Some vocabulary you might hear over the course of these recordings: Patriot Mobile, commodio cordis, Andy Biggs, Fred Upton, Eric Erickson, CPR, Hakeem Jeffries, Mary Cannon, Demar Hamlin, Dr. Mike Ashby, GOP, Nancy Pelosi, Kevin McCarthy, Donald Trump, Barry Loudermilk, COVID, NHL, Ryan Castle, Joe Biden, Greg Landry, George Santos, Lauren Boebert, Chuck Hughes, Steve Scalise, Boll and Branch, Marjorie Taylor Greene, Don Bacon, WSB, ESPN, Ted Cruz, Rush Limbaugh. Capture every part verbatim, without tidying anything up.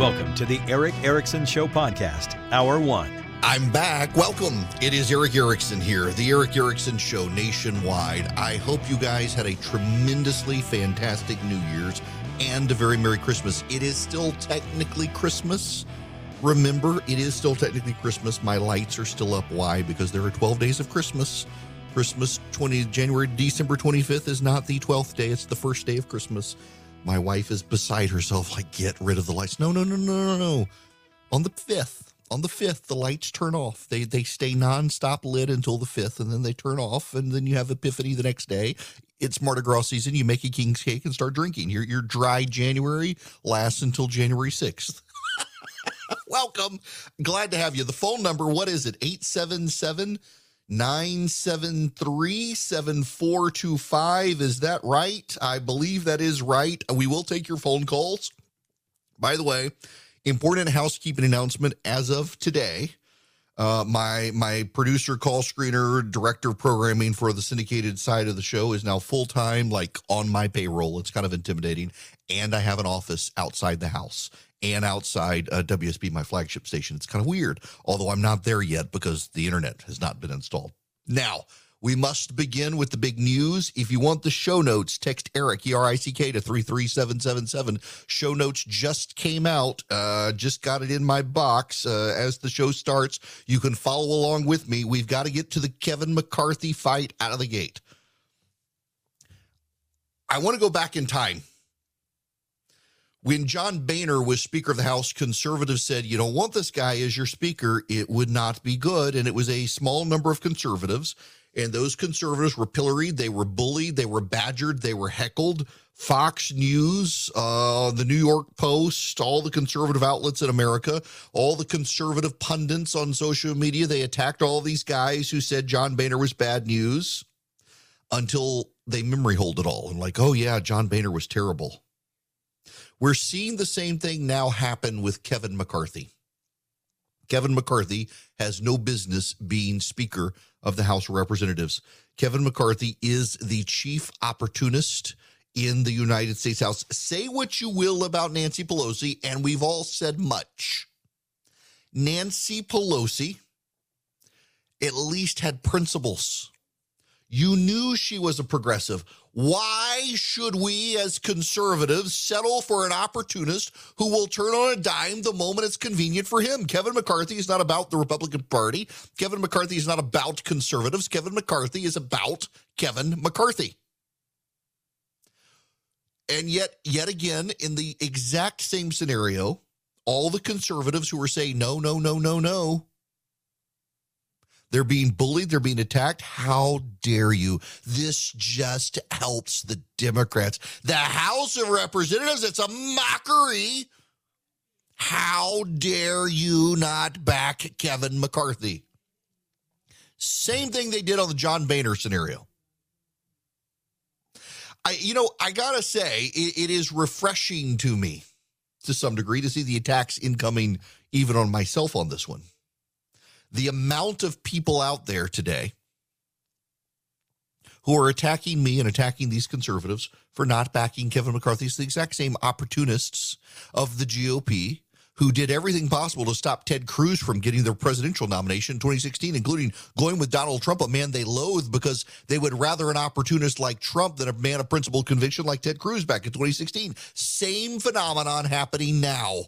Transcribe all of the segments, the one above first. Welcome to the Eric Erickson Show Podcast, Hour one. I'm back. Welcome. It is Eric Erickson here, the Eric Erickson Show nationwide. I hope you guys had a tremendously fantastic New Year's and a very Merry Christmas. It is still technically Christmas. Remember, it is still technically Christmas. My lights are still up. Why? Because there are twelve days of Christmas. Christmas, twentieth January, December twenty-fifth is not the twelfth day. It's the first day of Christmas. My wife is beside herself, like, get rid of the lights. No, no, no, no, no, no. On the fifth, on the fifth, the lights turn off. They they stay nonstop lit until the fifth, and then they turn off, and then you have Epiphany the next day. It's Mardi Gras season. You make a king's cake and start drinking. Your, your dry January lasts until January sixth. Welcome. Glad to have you. The phone number, what is it? eight seven seven, nine seven three, seven four two five. Is that right? I believe that is right. We will take your phone calls. By the way, important housekeeping announcement as of today. Uh, my my producer, call screener, director of programming for the syndicated side of the show is now full-time, like on my payroll. It's kind of intimidating. And I have an office outside the house and outside uh, W S B, my flagship station. It's kind of weird, although I'm not there yet because the internet has not been installed. Now, we must begin with the big news. If you want the show notes, text ERIC, E R I C K, to three three seven seven seven. Show notes just came out. Uh, just got it in my box. Uh, as the show starts, you can follow along with me. We've got to get to the Kevin McCarthy fight out of the gate. I want to go back in time. When John Boehner was Speaker of the House, conservatives said, you don't want this guy as your speaker. It would not be good. And it was a small number of conservatives. And those conservatives were pilloried. They were bullied. They were badgered. They were heckled. Fox News, uh, the New York Post, all the conservative outlets in America, all the conservative pundits on social media, they attacked all these guys who said John Boehner was bad news until they memory hold it all. And like, oh, yeah, John Boehner was terrible. We're seeing the same thing now happen with Kevin McCarthy. Kevin McCarthy has no business being Speaker of the House of Representatives. Kevin McCarthy is the chief opportunist in the United States House. Say what you will about Nancy Pelosi, and we've all said much. Nancy Pelosi at least had principles. You knew she was a progressive. Why should we as conservatives settle for an opportunist who will turn on a dime the moment it's convenient for him? Kevin McCarthy is not about the Republican Party. Kevin McCarthy is not about conservatives. Kevin McCarthy is about Kevin McCarthy. And yet, yet again, in the exact same scenario, all the conservatives who are saying no, no, no, no, no, they're being bullied. They're being attacked. How dare you? This just helps the Democrats. The House of Representatives, it's a mockery. How dare you not back Kevin McCarthy? Same thing they did on the John Boehner scenario. I, you know, I got to say, it, it is refreshing to me, to some degree, to see the attacks incoming even on myself on this one. The amount of people out there today who are attacking me and attacking these conservatives for not backing Kevin McCarthy is the exact same opportunists of the G O P who did everything possible to stop Ted Cruz from getting their presidential nomination in twenty sixteen, including going with Donald Trump, a man they loathe because they would rather an opportunist like Trump than a man of principled conviction like Ted Cruz back in twenty sixteen. Same phenomenon happening now.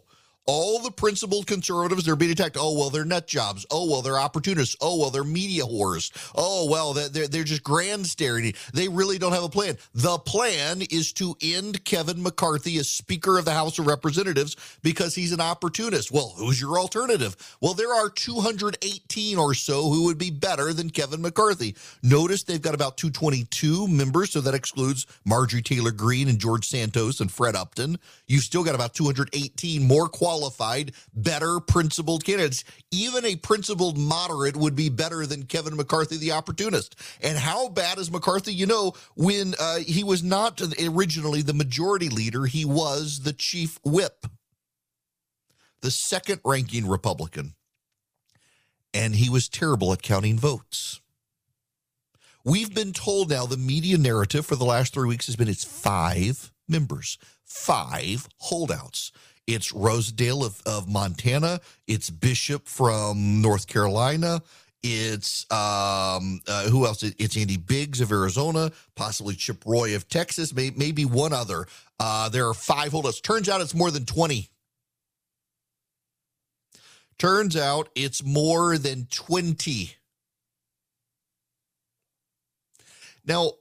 All the principled conservatives, they're being attacked. Oh, well, they're nut jobs. Oh, well, they're opportunists. Oh, well, they're media whores. Oh, well, they're, they're just grandstanding. They really don't have a plan. The plan is to end Kevin McCarthy as Speaker of the House of Representatives because he's an opportunist. Well, who's your alternative? Well, there are two hundred eighteen or so who would be better than Kevin McCarthy. Notice they've got about two hundred twenty-two members, so that excludes Marjorie Taylor Greene and George Santos and Fred Upton. You've still got about two hundred eighteen more qualified. Qualified, better principled candidates. Even a principled moderate would be better than Kevin McCarthy, the opportunist. And how bad is McCarthy? You know, when uh, he was not originally the majority leader, he was the chief whip, the second ranking Republican. And he was terrible at counting votes. We've been told now the media narrative for the last three weeks has been it's five members, five holdouts. It's Rosedale of, of Montana. It's Bishop from North Carolina. It's, um, uh, who else? It's Andy Biggs of Arizona, possibly Chip Roy of Texas, may, maybe one other. Uh, there are five holdouts. Turns out it's more than twenty. Turns out it's more than twenty. Now,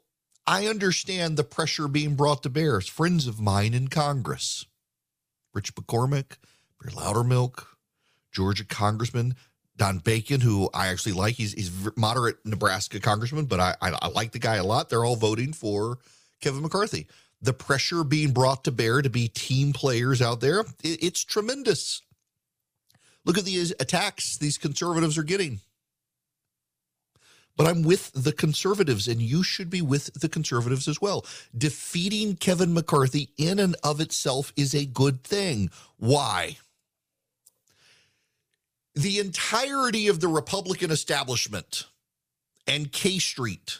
I understand the pressure being brought to bear. Friends of mine in Congress, Rich McCormick, Barry Loudermilk, Georgia Congressman Don Bacon, who I actually like. He's he's moderate Nebraska congressman, but I, I I like the guy a lot. They're all voting for Kevin McCarthy. The pressure being brought to bear to be team players out there, it, it's tremendous. Look at the attacks these conservatives are getting. But I'm with the conservatives, and you should be with the conservatives as well. Defeating Kevin McCarthy in and of itself is a good thing. Why? The entirety of the Republican establishment and K Street,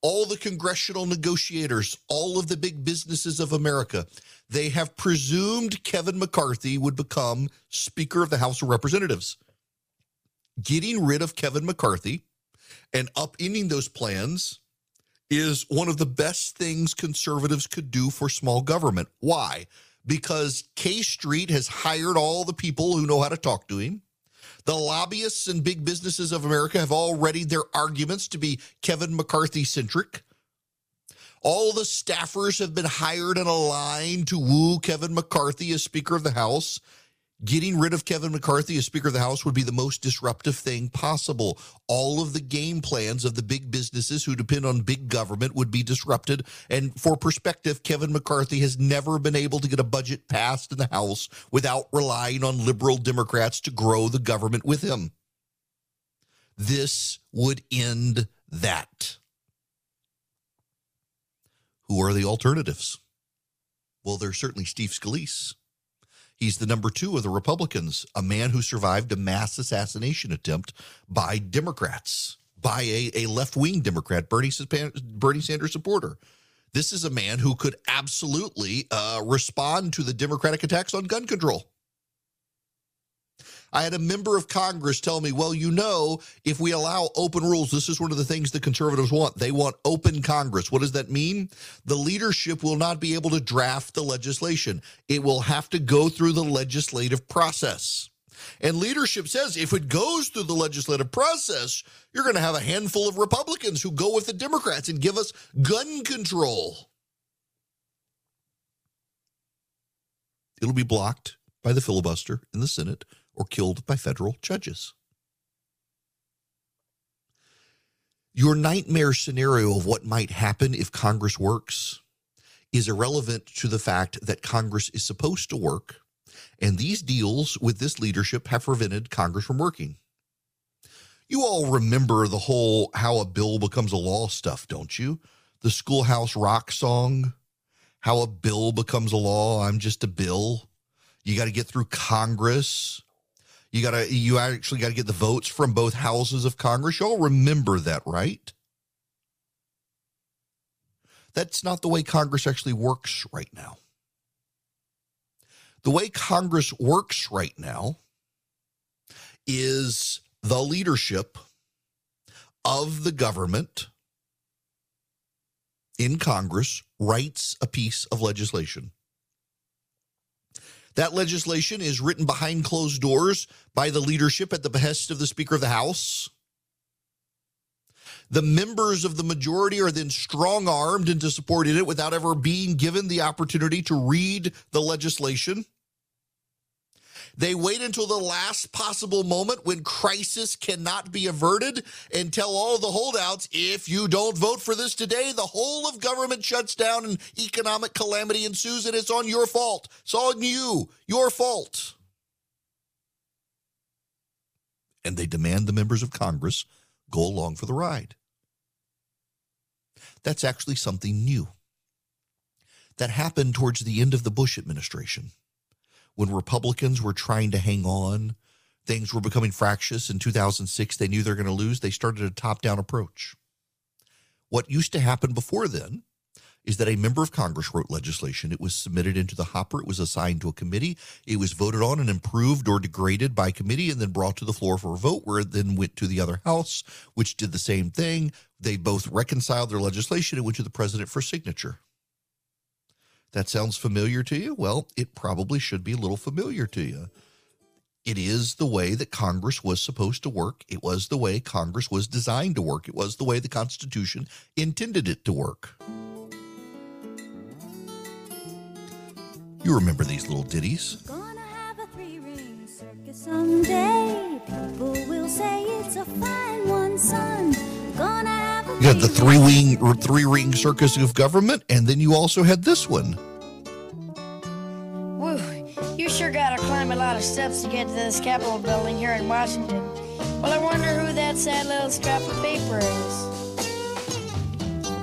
all the congressional negotiators, all of the big businesses of America, they have presumed Kevin McCarthy would become Speaker of the House of Representatives. Getting rid of Kevin McCarthy and upending those plans is one of the best things conservatives could do for small government. Why? Because K Street has hired all the people who know how to talk to him. The lobbyists and big businesses of America have all readied their arguments to be Kevin McCarthy-centric. All the staffers have been hired and aligned to woo Kevin McCarthy as Speaker of the House. Getting rid of Kevin McCarthy as Speaker of the House would be the most disruptive thing possible. All of the game plans of the big businesses who depend on big government would be disrupted. And for perspective, Kevin McCarthy has never been able to get a budget passed in the House without relying on liberal Democrats to grow the government with him. This would end that. Who are the alternatives? Well, there's certainly Steve Scalise. He's the number two of the Republicans, a man who survived a mass assassination attempt by Democrats, by a, a left-wing Democrat, Bernie, Bernie Sanders supporter. This is a man who could absolutely uh, respond to the Democratic attacks on gun control. I had a member of Congress tell me, well, you know, if we allow open rules, this is one of the things the conservatives want. They want open Congress. What does that mean? The leadership will not be able to draft the legislation. It will have to go through the legislative process. And leadership says if it goes through the legislative process, you're going to have a handful of Republicans who go with the Democrats and give us gun control. It'll be blocked by the filibuster in the Senate, or killed by federal judges. Your nightmare scenario of what might happen if Congress works is irrelevant to the fact that Congress is supposed to work, and these deals with this leadership have prevented Congress from working. You all remember the whole how a bill becomes a law stuff, don't you? The Schoolhouse Rock song, how a bill becomes a law, I'm just a bill. You got to get through Congress. You gotta, you actually got to get the votes from both houses of Congress. Y'all remember that, right? That's not the way Congress actually works right now. The way Congress works right now is the leadership of the government in Congress writes a piece of legislation. That legislation is written behind closed doors by the leadership at the behest of the Speaker of the House. The members of the majority are then strong-armed into supporting it without ever being given the opportunity to read the legislation. They wait until the last possible moment when crisis cannot be averted and tell all the holdouts, if you don't vote for this today, the whole of government shuts down and economic calamity ensues, and it's on your fault. It's on you, your fault. And they demand the members of Congress go along for the ride. That's actually something new. That happened towards the end of the Bush administration. When Republicans were trying to hang on, things were becoming fractious. In two thousand six, they knew they were going to lose. They started a top-down approach. What used to happen before then is that a member of Congress wrote legislation. It was submitted into the hopper. It was assigned to a committee. It was voted on and improved or degraded by committee and then brought to the floor for a vote, where it then went to the other house, which did the same thing. They both reconciled their legislation. It went to the president for signature. That sounds familiar to you? Well, it probably should be a little familiar to you. It is the way that Congress was supposed to work. It was the way Congress was designed to work. It was the way the Constitution intended it to work. You remember these little ditties. Gonna have a three-ring circus someday. People will say it's a fine one, son. Gonna have a you had the three-wing or three-ring circus of government, and then you also had this one. Woo, you sure gotta climb a lot of steps to get to this Capitol building here in Washington. Well, I wonder who that sad little scrap of paper is.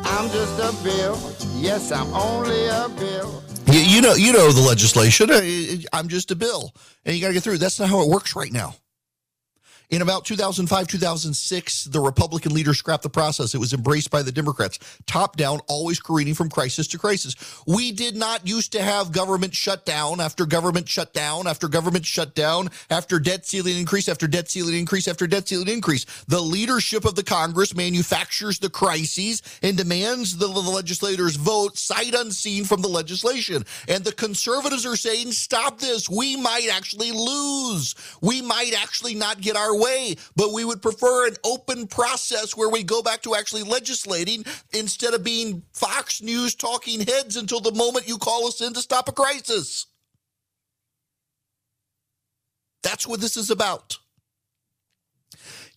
I'm just a bill. Yes, I'm only a bill. You know, you know the legislation. I'm just a bill, and you got to get through. That's not how it works right now. In about two thousand five, two thousand six, the Republican leaders scrapped the process. It was embraced by the Democrats. Top down, always careening from crisis to crisis. We did not used to have government shutdown after government shutdown after government shutdown after debt ceiling increase after debt ceiling increase after debt ceiling increase. The leadership of the Congress manufactures the crises and demands the, the legislators vote sight unseen from the legislation. And the conservatives are saying, stop this. We might actually lose. We might actually not get our way, but we would prefer an open process where we go back to actually legislating instead of being Fox News talking heads until the moment you call us in to stop a crisis. That's what this is about.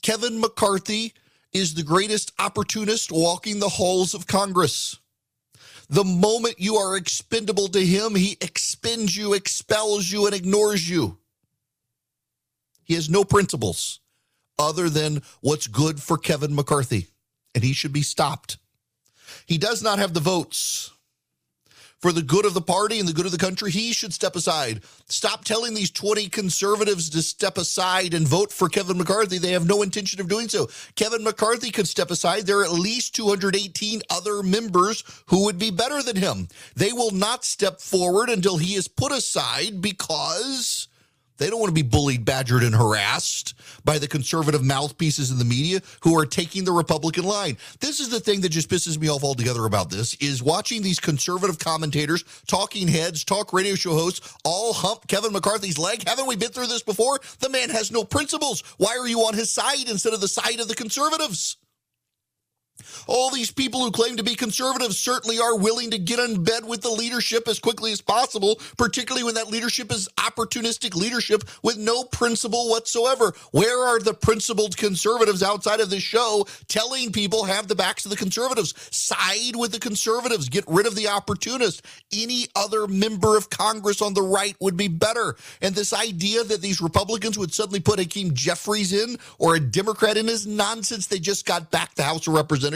Kevin McCarthy is the greatest opportunist walking the halls of Congress. The moment you are expendable to him, he expends you, expels you, and ignores you. He has no principles other than what's good for Kevin McCarthy, and he should be stopped. He does not have the votes. For the good of the party and the good of the country, he should step aside. Stop telling these twenty conservatives to step aside and vote for Kevin McCarthy. They have no intention of doing so. Kevin McCarthy could step aside. There are at least two hundred eighteen other members who would be better than him. They will not step forward until he is put aside, because they don't want to be bullied, badgered, and harassed by the conservative mouthpieces in the media who are taking the Republican line. This is the thing that just pisses me off altogether about this, is watching these conservative commentators, talking heads, talk radio show hosts, all hump Kevin McCarthy's leg. Haven't we been through this before? The man has no principles. Why are you on his side instead of the side of the conservatives? All these people who claim to be conservatives certainly are willing to get in bed with the leadership as quickly as possible, particularly when that leadership is opportunistic leadership with no principle whatsoever. Where are the principled conservatives outside of this show telling people have the backs of the conservatives? Side with the conservatives. Get rid of the opportunist. Any other member of Congress on the right would be better. And this idea that these Republicans would suddenly put Hakeem Jeffries in or a Democrat in is nonsense. They just got back the House of Representatives.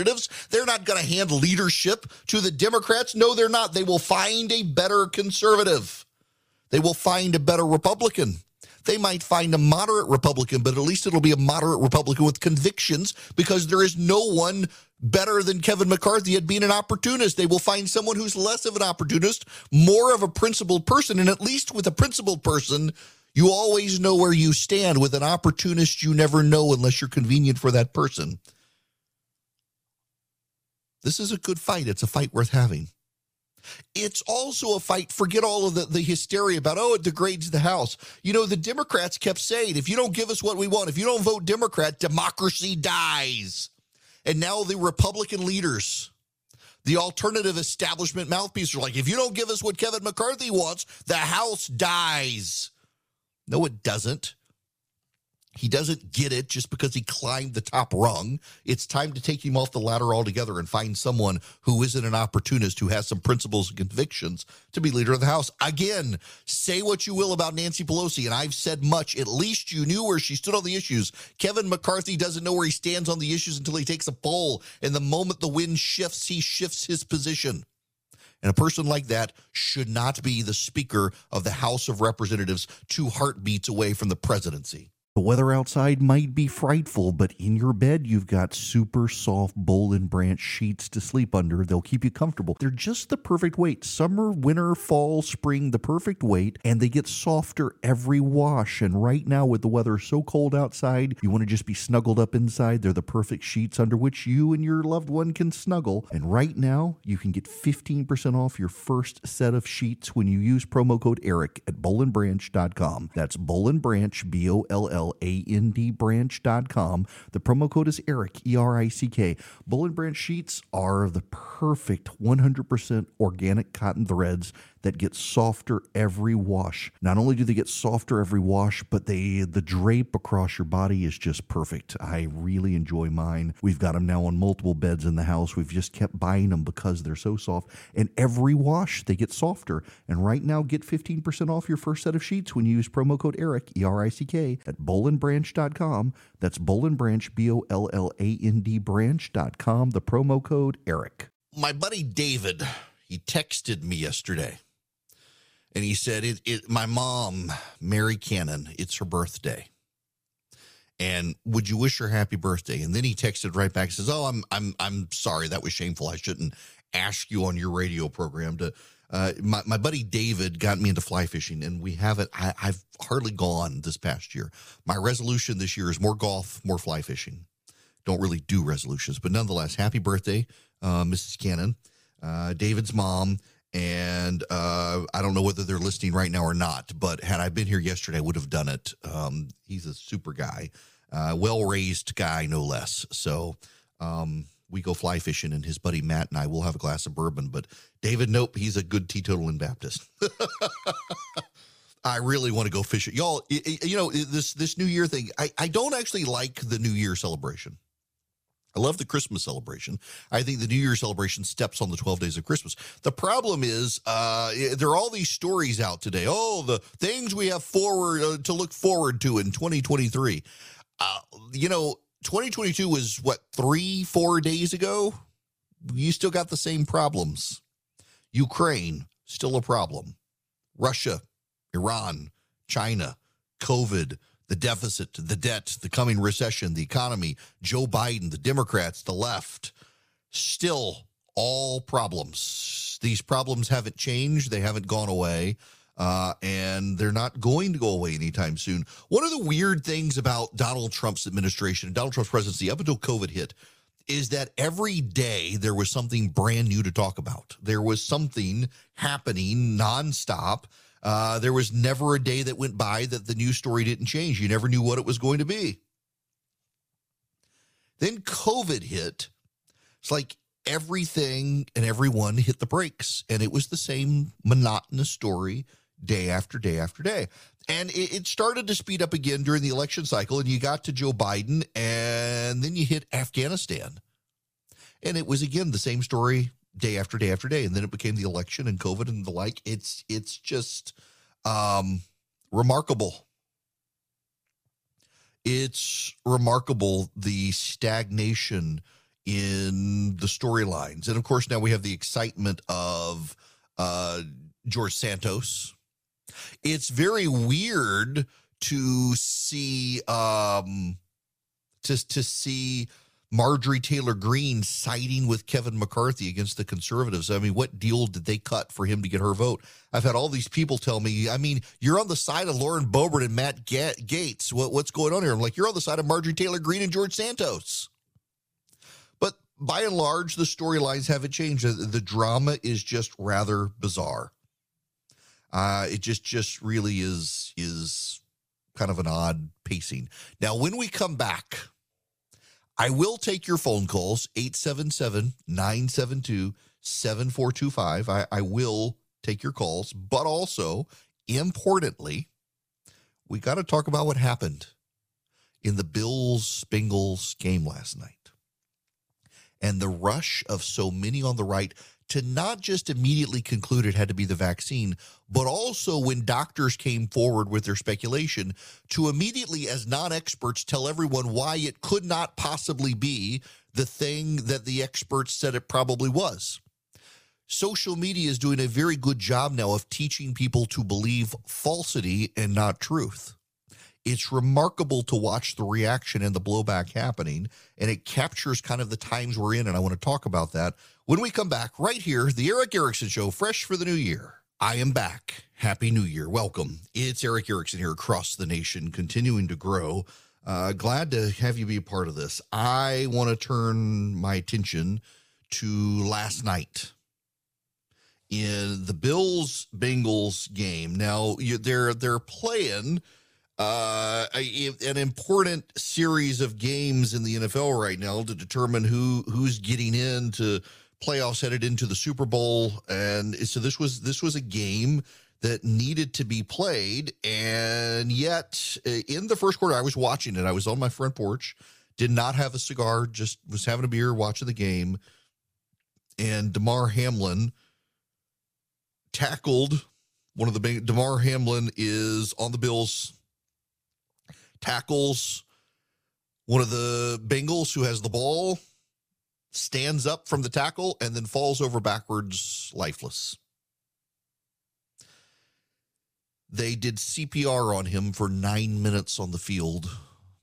They're not going to hand leadership to the Democrats. No, they're not. They will find a better conservative. They will find a better Republican. They might find a moderate Republican, but at least it'll be a moderate Republican with convictions, because there is no one better than Kevin McCarthy at being an opportunist. They will find someone who's less of an opportunist, more of a principled person, and at least with a principled person, you always know where you stand. With an opportunist, you never know unless you're convenient for that person. This is a good fight. It's a fight worth having. It's also a fight. Forget all of the, the hysteria about, oh, it degrades the House. You know, the Democrats kept saying, if you don't give us what we want, if you don't vote Democrat, democracy dies. And now the Republican leaders, the alternative establishment mouthpiece, are like, if you don't give us what Kevin McCarthy wants, the House dies. No, it doesn't. He doesn't get it just because he climbed the top rung. It's time to take him off the ladder altogether and find someone who isn't an opportunist, who has some principles and convictions to be leader of the House. Again, say what you will about Nancy Pelosi, and I've said much. At least you knew where she stood on the issues. Kevin McCarthy doesn't know where he stands on the issues until he takes a poll, and the moment the wind shifts, he shifts his position. And a person like that should not be the Speaker of the House of Representatives, two heartbeats away from the presidency. The weather outside might be frightful, but in your bed, you've got super soft Boll and Branch sheets to sleep under. They'll keep you comfortable. They're just the perfect weight. Summer, winter, fall, spring, the perfect weight, and they get softer every wash. And right now, with the weather so cold outside, you want to just be snuggled up inside. They're the perfect sheets under which you and your loved one can snuggle. And right now, you can get fifteen percent off your first set of sheets when you use promo code ERIC at boll and branch dot com. That's Boll and Branch, B O L L. A N D branch dot com. The promo code is ERIC, E R I C K. Boll and Branch sheets are the perfect one hundred percent organic cotton threads that get softer every wash. Not only do they get softer every wash, but they the drape across your body is just perfect. I really enjoy mine. We've got them now on multiple beds in the house. We've just kept buying them because they're so soft. And every wash, they get softer. And right now, get fifteen percent off your first set of sheets when you use promo code ERIC, E R I C K, at boll and branch dot com. That's Boll and Branch, B O L L A N D branch dot com. The promo code ERIC. My buddy David, he texted me yesterday. And he said, it, it, my mom, Mary Cannon, it's her birthday. And would you wish her happy birthday? And then he texted right back, says, oh, I'm I'm I'm sorry. That was shameful. I shouldn't ask you on your radio program to. Uh, my, my buddy David got me into fly fishing, and we haven't, I, I've hardly gone this past year. My resolution this year is more golf, more fly fishing. Don't really do resolutions, but nonetheless, happy birthday, uh, Missus Cannon, uh, David's mom. And uh, I don't know whether they're listening right now or not, but had I been here yesterday, I would have done it. Um, he's a super guy, uh, well-raised guy, no less. So um, we go fly fishing, and his buddy Matt and I will have a glass of bourbon. But David, nope, he's a good teetotaling Baptist. I really want to go fishing. Y'all, you know, this this New Year thing, I, I don't actually like the New Year celebration. I love the Christmas celebration. I think the New Year celebration steps on the twelve days of Christmas. The problem is uh, there are all these stories out today. Oh, the things we have forward uh, to look forward to in twenty twenty-three. Uh, you know, twenty twenty-two was, what, three, four days ago? You still got the same problems. Ukraine, still a problem. Russia, Iran, China, COVID, the deficit, the debt, the coming recession, the economy, Joe Biden, the Democrats, the left, still all problems. These problems haven't changed. They haven't gone away, uh, and they're not going to go away anytime soon. One of the weird things about Donald Trump's administration, Donald Trump's presidency up until COVID hit, is that every day there was something brand new to talk about. There was something happening nonstop. Uh, there was never a day that went by that the news story didn't change. You never knew what it was going to be. Then COVID hit. It's like everything and everyone hit the brakes, and it was the same monotonous story day after day after day. And it, it started to speed up again during the election cycle, and you got to Joe Biden, and then you hit Afghanistan. And it was, again, the same story day after day after day, and then it became the election and COVID and the like. It's it's just um, remarkable. It's remarkable, the stagnation in the storylines. And, of course, now we have the excitement of uh, George Santos. It's very weird to see um, to, to see – Marjorie Taylor Greene siding with Kevin McCarthy against the conservatives. I mean, what deal did they cut for him to get her vote? I've had all these people tell me, I mean, you're on the side of Lauren Boebert and Matt Gaetz. What, what's going on here? I'm like, you're on the side of Marjorie Taylor Greene and George Santos. But by and large, the storylines haven't changed. The, the drama is just rather bizarre. Uh, it just, just really is, is kind of an odd pacing. Now, when we come back, I will take your phone calls, eight seven seven, nine seven two, seven four two five. I, I will take your calls, but also, importantly, we got to talk about what happened in the Bills-Bengals game last night and the rush of so many on the right to not just immediately conclude it had to be the vaccine, but also when doctors came forward with their speculation to immediately, as non-experts, tell everyone why it could not possibly be the thing that the experts said it probably was. Social media is doing a very good job now of teaching people to believe falsity and not truth. It's remarkable to watch the reaction and the blowback happening, and it captures kind of the times we're in, and I want to talk about that when we come back right here, the Eric Erickson Show, fresh for the new year. I am back. Happy New Year. Welcome. It's Eric Erickson here across the nation, continuing to grow. Uh, glad to have you be a part of this. I want to turn my attention to last night in the Bills-Bengals game. Now, they're, they're playing uh, a, an important series of games in the N F L right now to determine who who's getting into playoffs, headed into the Super Bowl. And so this was this was a game that needed to be played. And yet, in the first quarter, I was watching it. I was on my front porch, did not have a cigar, just was having a beer, watching the game. And Demar Hamlin tackled one of the big, Demar Hamlin is on the Bills, tackles one of the Bengals who has the ball, stands up from the tackle, and then falls over backwards, lifeless. They did C P R on him for nine minutes on the field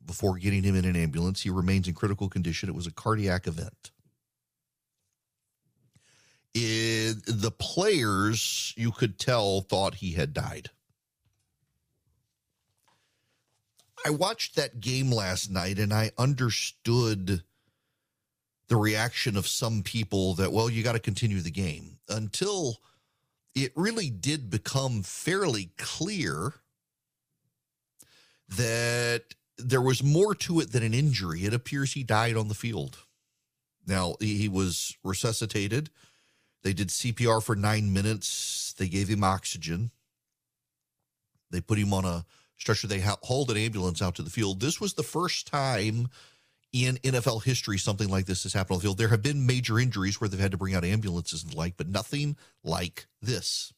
before getting him in an ambulance. He remains in critical condition. It was a cardiac event. It, the players, you could tell, thought he had died. I watched that game last night, and I understood the reaction of some people that, well, you got to continue the game, until it really did become fairly clear that there was more to it than an injury. It appears he died on the field. Now, he was resuscitated. They did C P R for nine minutes. They gave him oxygen. They put him on a stretcher. They hauled an ambulance out to the field. This was the first time in N F L history something like this has happened on the field. There have been major injuries where they've had to bring out ambulances and the like, but nothing like this.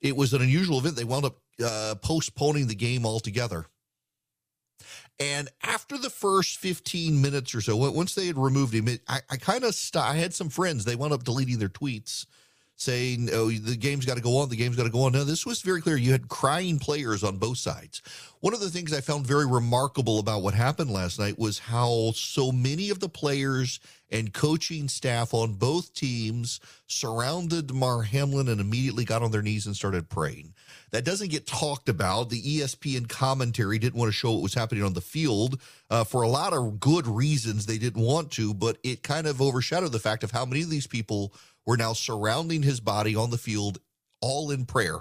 It was an unusual event. They wound up uh, postponing the game altogether. And after the first fifteen minutes or so, once they had removed him, it, I, I kind of stopped. I had some friends, they wound up deleting their tweets saying, oh, the game's got to go on. The game's got to go on. Now, this was very clear. You had crying players on both sides. One of the things I found very remarkable about what happened last night was how so many of the players and coaching staff on both teams surrounded Demar Hamlin and immediately got on their knees and started praying. That doesn't get talked about. The E S P N commentary didn't want to show what was happening on the field uh, for a lot of good reasons. They didn't want to, but it kind of overshadowed the fact of how many of these people were now surrounding his body on the field, all in prayer.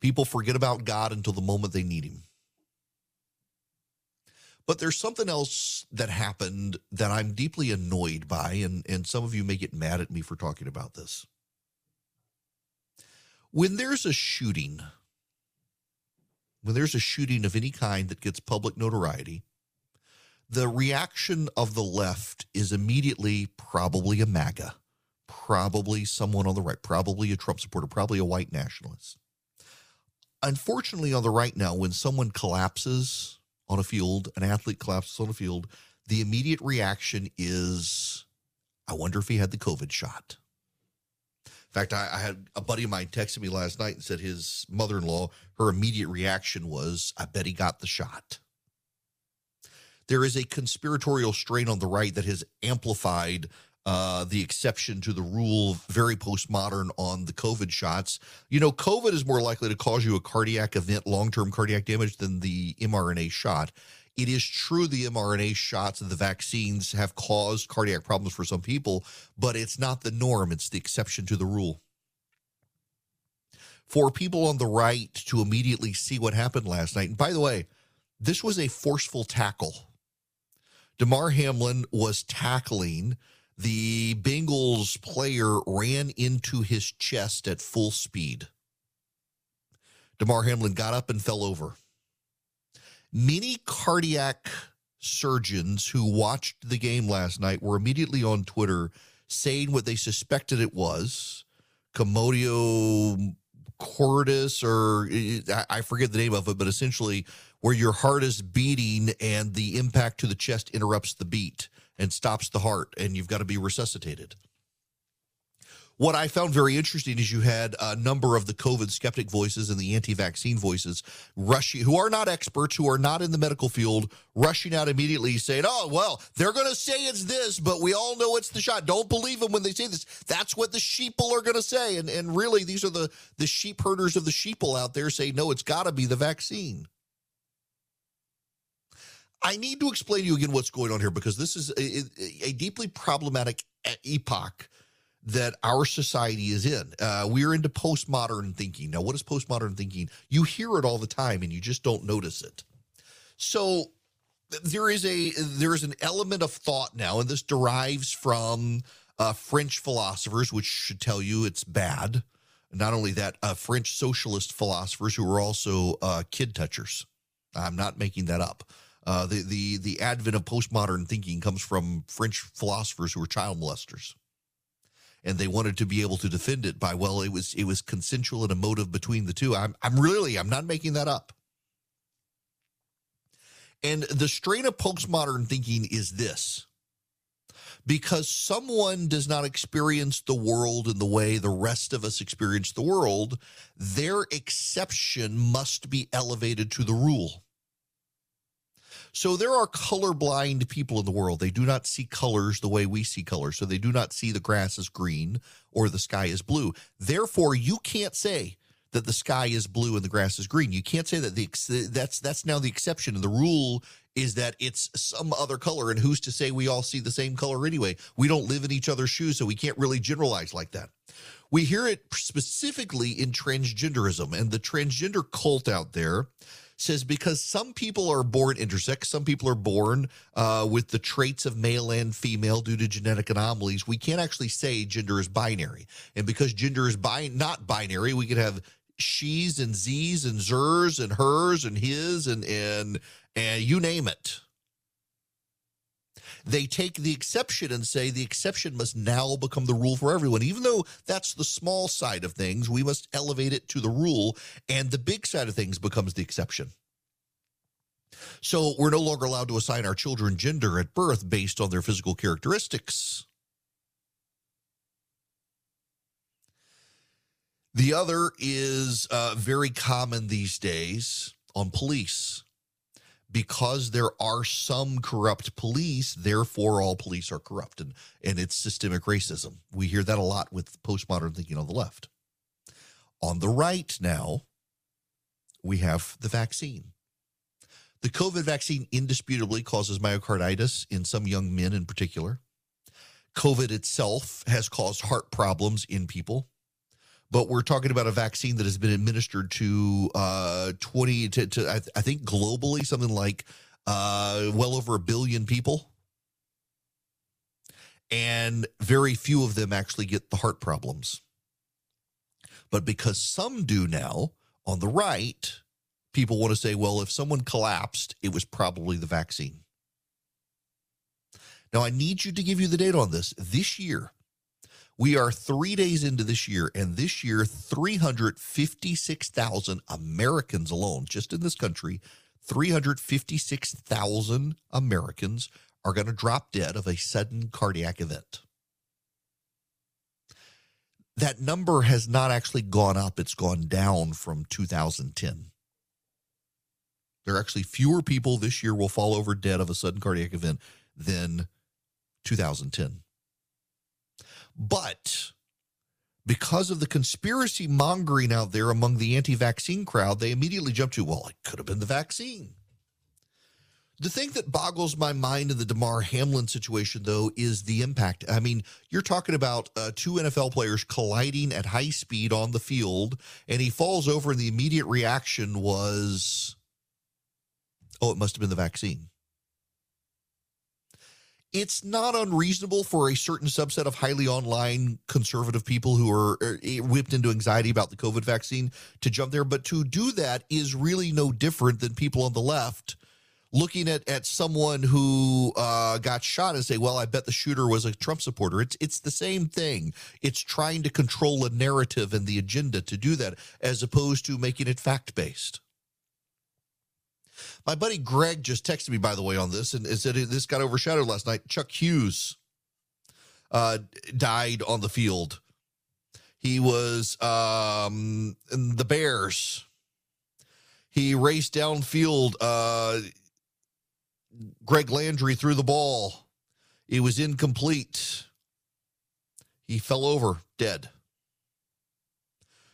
People forget about God until the moment they need him. But there's something else that happened that I'm deeply annoyed by, and, and some of you may get mad at me for talking about this. When there's a shooting, when there's a shooting of any kind that gets public notoriety, the reaction of the left is immediately probably a MAGA, probably someone on the right, probably a Trump supporter, probably a white nationalist. Unfortunately, on the right now, when someone collapses on a field, an athlete collapses on a field, the immediate reaction is, I wonder if he had the COVID shot. In fact, I, I had a buddy of mine texted me last night and said his mother-in-law, her immediate reaction was, I bet he got the shot. There is a conspiratorial strain on the right that has amplified uh, the exception to the rule, very postmodern on the COVID shots. You know, COVID is more likely to cause you a cardiac event, long-term cardiac damage, than the mRNA shot. It is true the mRNA shots and the vaccines have caused cardiac problems for some people, but it's not the norm. It's the exception to the rule. For people on the right to immediately see what happened last night, and by the way, this was a forceful tackle. Demar Hamlin was tackling. The Bengals player ran into his chest at full speed. Demar Hamlin got up and fell over. Many cardiac surgeons who watched the game last night were immediately on Twitter saying what they suspected it was, commodio cordis, or I forget the name of it, but essentially where your heart is beating and the impact to the chest interrupts the beat and stops the heart, and you've got to be resuscitated. What I found very interesting is you had a number of the COVID skeptic voices and the anti-vaccine voices rushing, who are not experts, who are not in the medical field, rushing out immediately saying, oh, well, they're going to say it's this, but we all know it's the shot. Don't believe them when they say this. That's what the sheeple are going to say. And and really, these are the, the sheep herders of the sheeple out there saying, no, it's got to be the vaccine. I need to explain to you again what's going on here, because this is a, a deeply problematic epoch that our society is in. Uh, we're into postmodern thinking. Now, what is postmodern thinking? You hear it all the time, and you just don't notice it. So there is a there is an element of thought now, and this derives from uh, French philosophers, which should tell you it's bad. Not only that, uh, French socialist philosophers who were also uh, kid touchers. I'm not making that up. Uh, the, the, the advent of postmodern thinking comes from French philosophers who were child molesters. And they wanted to be able to defend it by, well, it was it was consensual and emotive between the two. I'm I'm really, I'm not making that up. And the strain of postmodern thinking is this. Because someone does not experience the world in the way the rest of us experience the world, their exception must be elevated to the rule. So there are colorblind people in the world. They do not see colors the way we see colors. So they do not see the grass is green or the sky is blue. Therefore, you can't say that the sky is blue and the grass is green. You can't say that the that's that's now the exception. And the rule is that it's some other color. And who's to say we all see the same color anyway? We don't live in each other's shoes, so we can't really generalize like that. We hear it specifically in transgenderism, and the transgender cult out there says because some people are born intersex, some people are born uh, with the traits of male and female due to genetic anomalies, we can't actually say gender is binary. And because gender is bi- not binary, we could have she's and z's and zers and hers and his and, and, and you name it. They take the exception and say the exception must now become the rule for everyone. Even though that's the small side of things, we must elevate it to the rule, and the big side of things becomes the exception. So we're no longer allowed to assign our children gender at birth based on their physical characteristics. The other is uh, very common these days on police. Because there are some corrupt police, therefore all police are corrupt, and, and it's systemic racism. We hear that a lot with postmodern thinking on the left. On the right now, we have the vaccine. The COVID vaccine indisputably causes myocarditis in some young men in particular. COVID itself has caused heart problems in people. But we're talking about a vaccine that has been administered to uh, twenty to, to I, th- I think globally something like uh, well over a billion people, and very few of them actually get the heart problems. But because some do now on the right, people want to say, well, if someone collapsed, it was probably the vaccine. Now I need you to give you the data on this. This year. We are three days into this year, and this year, three hundred fifty-six thousand Americans alone, just in this country, three hundred fifty-six thousand Americans are going to drop dead of a sudden cardiac event. That number has not actually gone up. It's gone down from two thousand ten. There are actually fewer people this year will fall over dead of a sudden cardiac event than two thousand ten. But because of the conspiracy mongering out there among the anti-vaccine crowd, they immediately jump to, well, it could have been the vaccine. The thing that boggles my mind in the Demar Hamlin situation, though, is the impact. I mean, you're talking about uh, two N F L players colliding at high speed on the field, and he falls over, and the immediate reaction was, oh, it must have been the vaccine. It's not unreasonable for a certain subset of highly online conservative people who are whipped into anxiety about the COVID vaccine to jump there. But to do that is really no different than people on the left looking at, at someone who uh, got shot and say, well, I bet the shooter was a Trump supporter. It's it's the same thing. It's trying to control a narrative and the agenda to do that as opposed to making it fact-based. My buddy Greg just texted me, by the way, on this and said this got overshadowed last night. Chuck Hughes uh, died on the field He was um, in the Bears. He raced downfield. Uh, Greg Landry threw the ball. It was incomplete. He fell over dead.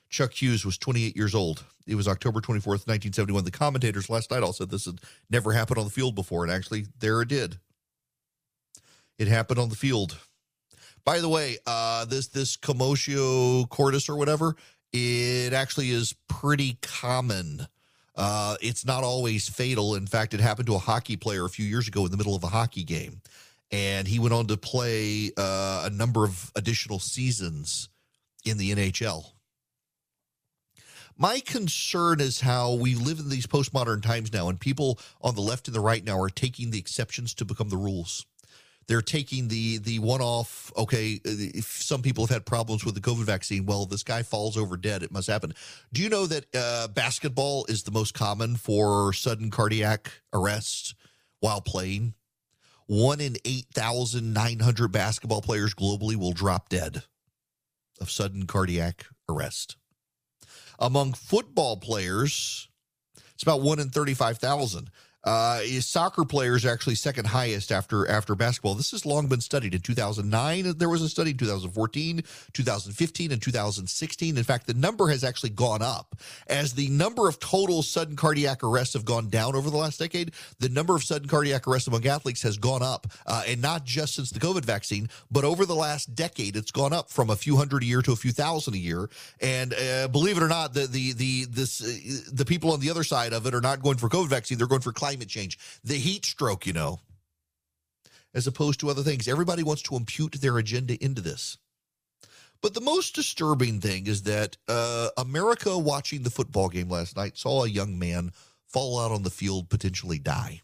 Chuck Hughes was twenty-eight years old. It was October twenty-fourth, nineteen seventy-one. The commentators last night all said this had never happened on the field before, and actually there it did. It happened on the field. By the way, uh, this this commotio cordis or whatever, it actually is pretty common. Uh, it's not always fatal. In fact, it happened to a hockey player a few years ago in the middle of a hockey game, and he went on to play uh, a number of additional seasons in the N H L. My concern is how we live in these postmodern times now, and people on the left and the right now are taking the exceptions to become the rules. They're taking the the one-off, okay, if some people have had problems with the COVID vaccine, well, this guy falls over dead, it must happen. Do you know that uh, basketball is the most common for sudden cardiac arrest while playing? One in eight thousand nine hundred basketball players globally will drop dead of sudden cardiac arrest. Among football players, it's about one in thirty-five thousand. Uh, soccer players are actually second highest after after basketball. This has long been studied. In two thousand nine, there was a study, two thousand fourteen, two thousand fifteen, and two thousand sixteen. In fact, the number has actually gone up. As the number of total sudden cardiac arrests have gone down over the last decade, the number of sudden cardiac arrests among athletes has gone up, uh, and not just since the COVID vaccine, but over the last decade, it's gone up from a few hundred a year to a few thousand a year. And uh, believe it or not, the the the this uh, the people on the other side of it are not going for COVID vaccine. They're going for climate Climate change, the heat stroke, you know, as opposed to other things. Everybody wants to impute their agenda into this. But the most disturbing thing is that uh, America, watching the football game last night, saw a young man fall out on the field, potentially die.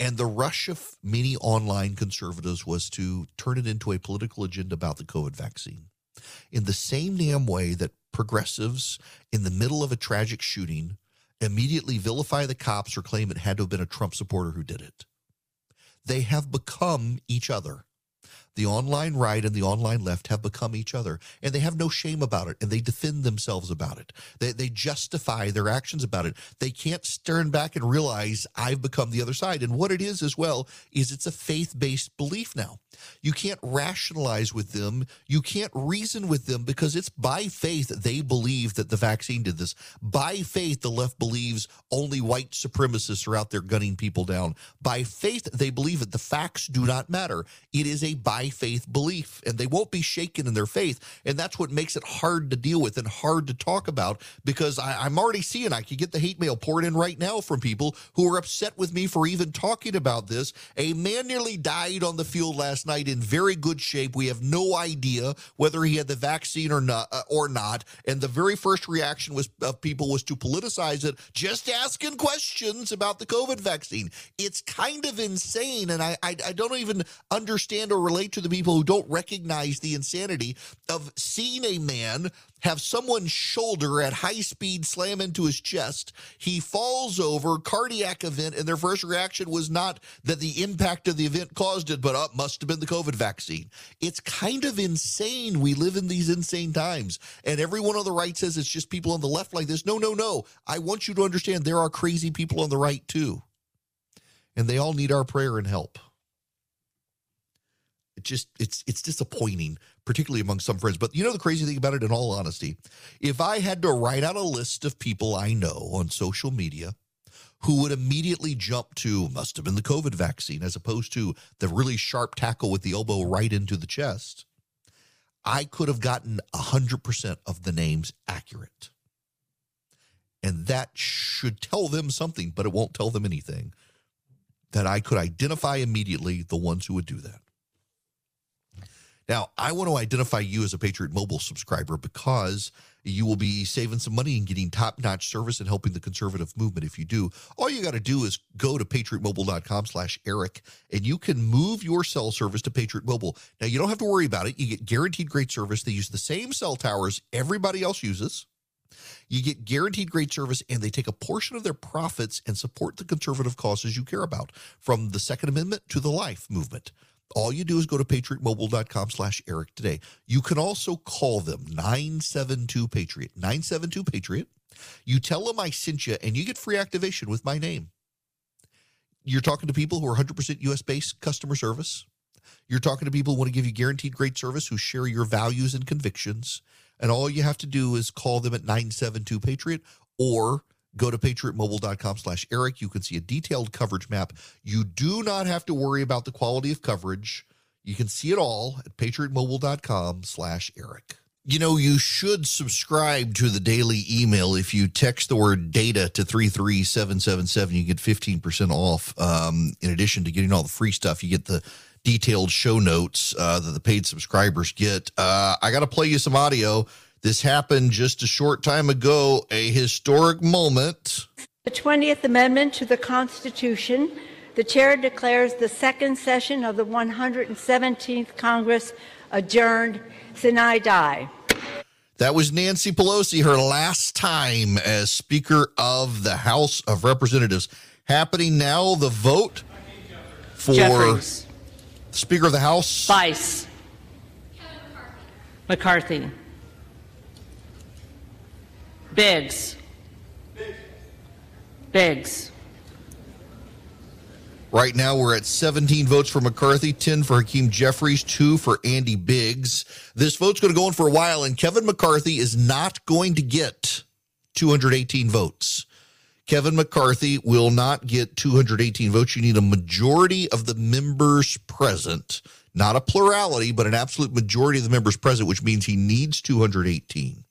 And the rush of many online conservatives was to turn it into a political agenda about the COVID vaccine. In the same damn way that progressives in the middle of a tragic shooting immediately vilify the cops or claim it had to have been a Trump supporter who did it. They have become each other. The online right and the online left have become each other, and they have no shame about it, and they defend themselves about it. They, they justify their actions about it. They can't turn back and realize I've become the other side. And what it is as well is it's a faith-based belief now. You can't rationalize with them. You can't reason with them because it's by faith they believe that the vaccine did this. By faith, the left believes only white supremacists are out there gunning people down. By faith, they believe that the facts do not matter. It is a by faith belief, and they won't be shaken in their faith, and that's what makes it hard to deal with and hard to talk about, because I, I'm already seeing I could get the hate mail poured in right now from people who are upset with me for even talking about this. A man nearly died on the field last night in very good shape. We have no idea whether he had the vaccine or not, uh, or not, and the very first reaction was of people was to politicize it, just asking questions about the COVID vaccine. It's kind of insane, and I, I, I don't even understand or relate to the people who don't recognize the insanity of seeing a man have someone's shoulder at high speed slam into his chest. He falls over, cardiac event, and their first reaction was not that the impact of the event caused it, but uh, must have been the COVID vaccine. It's kind of insane. We live in these insane times, and everyone on the right says it's just people on the left like this. No, no, no. I want you to understand there are crazy people on the right too, and they all need our prayer and help. It just it's it's disappointing, particularly among some friends. But you know the crazy thing about it, in all honesty, if I had to write out a list of people I know on social media who would immediately jump to must have been the COVID vaccine as opposed to the really sharp tackle with the elbow right into the chest, I could have gotten one hundred percent of the names accurate. And that should tell them something, but it won't tell them anything, that I could identify immediately the ones who would do that. Now, I want to identify you as a Patriot Mobile subscriber because you will be saving some money and getting top-notch service and helping the conservative movement if you do. All you got to do is go to patriotmobile.com slash Eric, and you can move your cell service to Patriot Mobile. Now, you don't have to worry about it. You get guaranteed great service. They use the same cell towers everybody else uses. You get guaranteed great service, and they take a portion of their profits and support the conservative causes you care about, from the Second Amendment to the life movement. All you do is go to patriot mobile dot com slash Eric today. You can also call them nine seven two Patriot, nine seven two Patriot. You tell them I sent you, and you get free activation with my name. You're talking to people who are one hundred percent U S-based customer service. You're talking to people who want to give you guaranteed great service, who share your values and convictions. And all you have to do is call them at nine seven two Patriot or go to patriot mobile dot com slash Eric. You can see a detailed coverage map. You do not have to worry about the quality of coverage. You can see it all at patriot mobile dot com slash Eric. You know, you should subscribe to the daily email. If you text the word data to three three seven seven seven, you get fifteen percent off. Um, in addition to getting all the free stuff, you get the detailed show notes uh, that the paid subscribers get. Uh, I got to play you some audio. This happened just a short time ago, a historic moment. The twentieth Amendment to the Constitution, the chair declares the second session of the one hundred seventeenth Congress adjourned. Sinai die. That was Nancy Pelosi, her last time as Speaker of the House of Representatives. Happening now, the vote for Jeffries. Speaker of the House. Vice. McCarthy. McCarthy. Biggs. Biggs. Biggs. Right now, we're at seventeen votes for McCarthy, ten for Hakeem Jeffries, two for Andy Biggs. This vote's going to go on for a while, and Kevin McCarthy is not going to get two hundred eighteen votes. Kevin McCarthy will not get two hundred eighteen votes. You need a majority of the members present, not a plurality, but an absolute majority of the members present, which means he needs two hundred eighteen.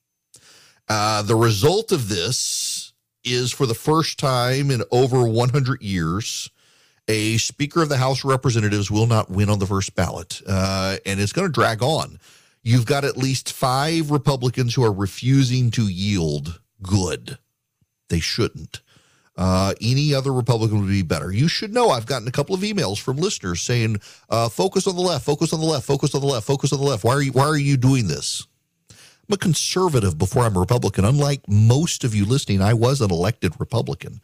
Uh, the result of this is, for the first time in over one hundred years, a Speaker of the House of Representatives will not win on the first ballot, uh, and it's going to drag on. You've got at least five Republicans who are refusing to yield. Good. They shouldn't. Uh, any other Republican would be better. You should know I've gotten a couple of emails from listeners saying, uh, focus on the left, focus on the left, focus on the left, focus on the left. Why are you, why are you doing this? I'm a conservative before I'm a Republican. Unlike most of you listening, I was an elected Republican.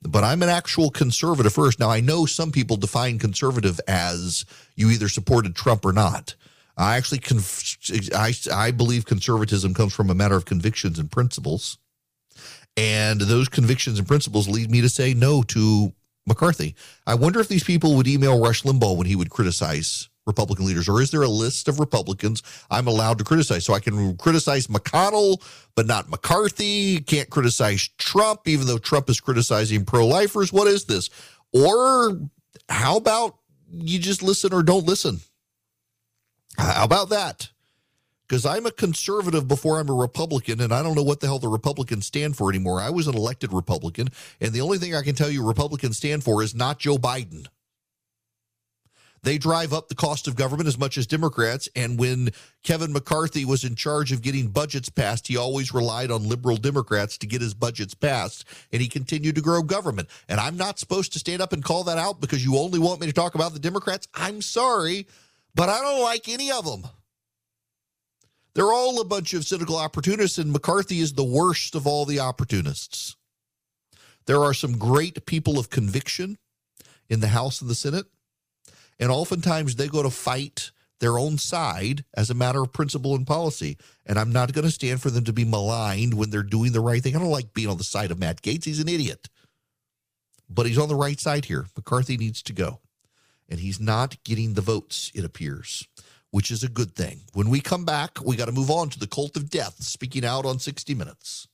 But I'm an actual conservative first. Now, I know some people define conservative as you either supported Trump or not. I actually conf- I, I believe conservatism comes from a matter of convictions and principles. And those convictions and principles lead me to say no to McCarthy. I wonder if these people would email Rush Limbaugh when he would criticize Republican leaders, or is there a list of Republicans I'm allowed to criticize? So I can criticize McConnell, but not McCarthy. Can't criticize Trump, even though Trump is criticizing pro-lifers. What is this? Or how about you just listen or don't listen? How about that? Because I'm a conservative before I'm a Republican, and I don't know what the hell the Republicans stand for anymore. I was an elected Republican, and the only thing I can tell you Republicans stand for is not Joe Biden. They drive up the cost of government as much as Democrats, and when Kevin McCarthy was in charge of getting budgets passed, he always relied on liberal Democrats to get his budgets passed, and he continued to grow government. And I'm not supposed to stand up and call that out because you only want me to talk about the Democrats. I'm sorry, but I don't like any of them. They're all a bunch of cynical opportunists, and McCarthy is the worst of all the opportunists. There are some great people of conviction in the House and the Senate. And oftentimes they go to fight their own side as a matter of principle and policy. And I'm not going to stand for them to be maligned when they're doing the right thing. I don't like being on the side of Matt Gaetz. He's an idiot. But he's on the right side here. McCarthy needs to go. And he's not getting the votes, it appears, which is a good thing. When we come back, we got to move on to the cult of death, speaking out on sixty Minutes.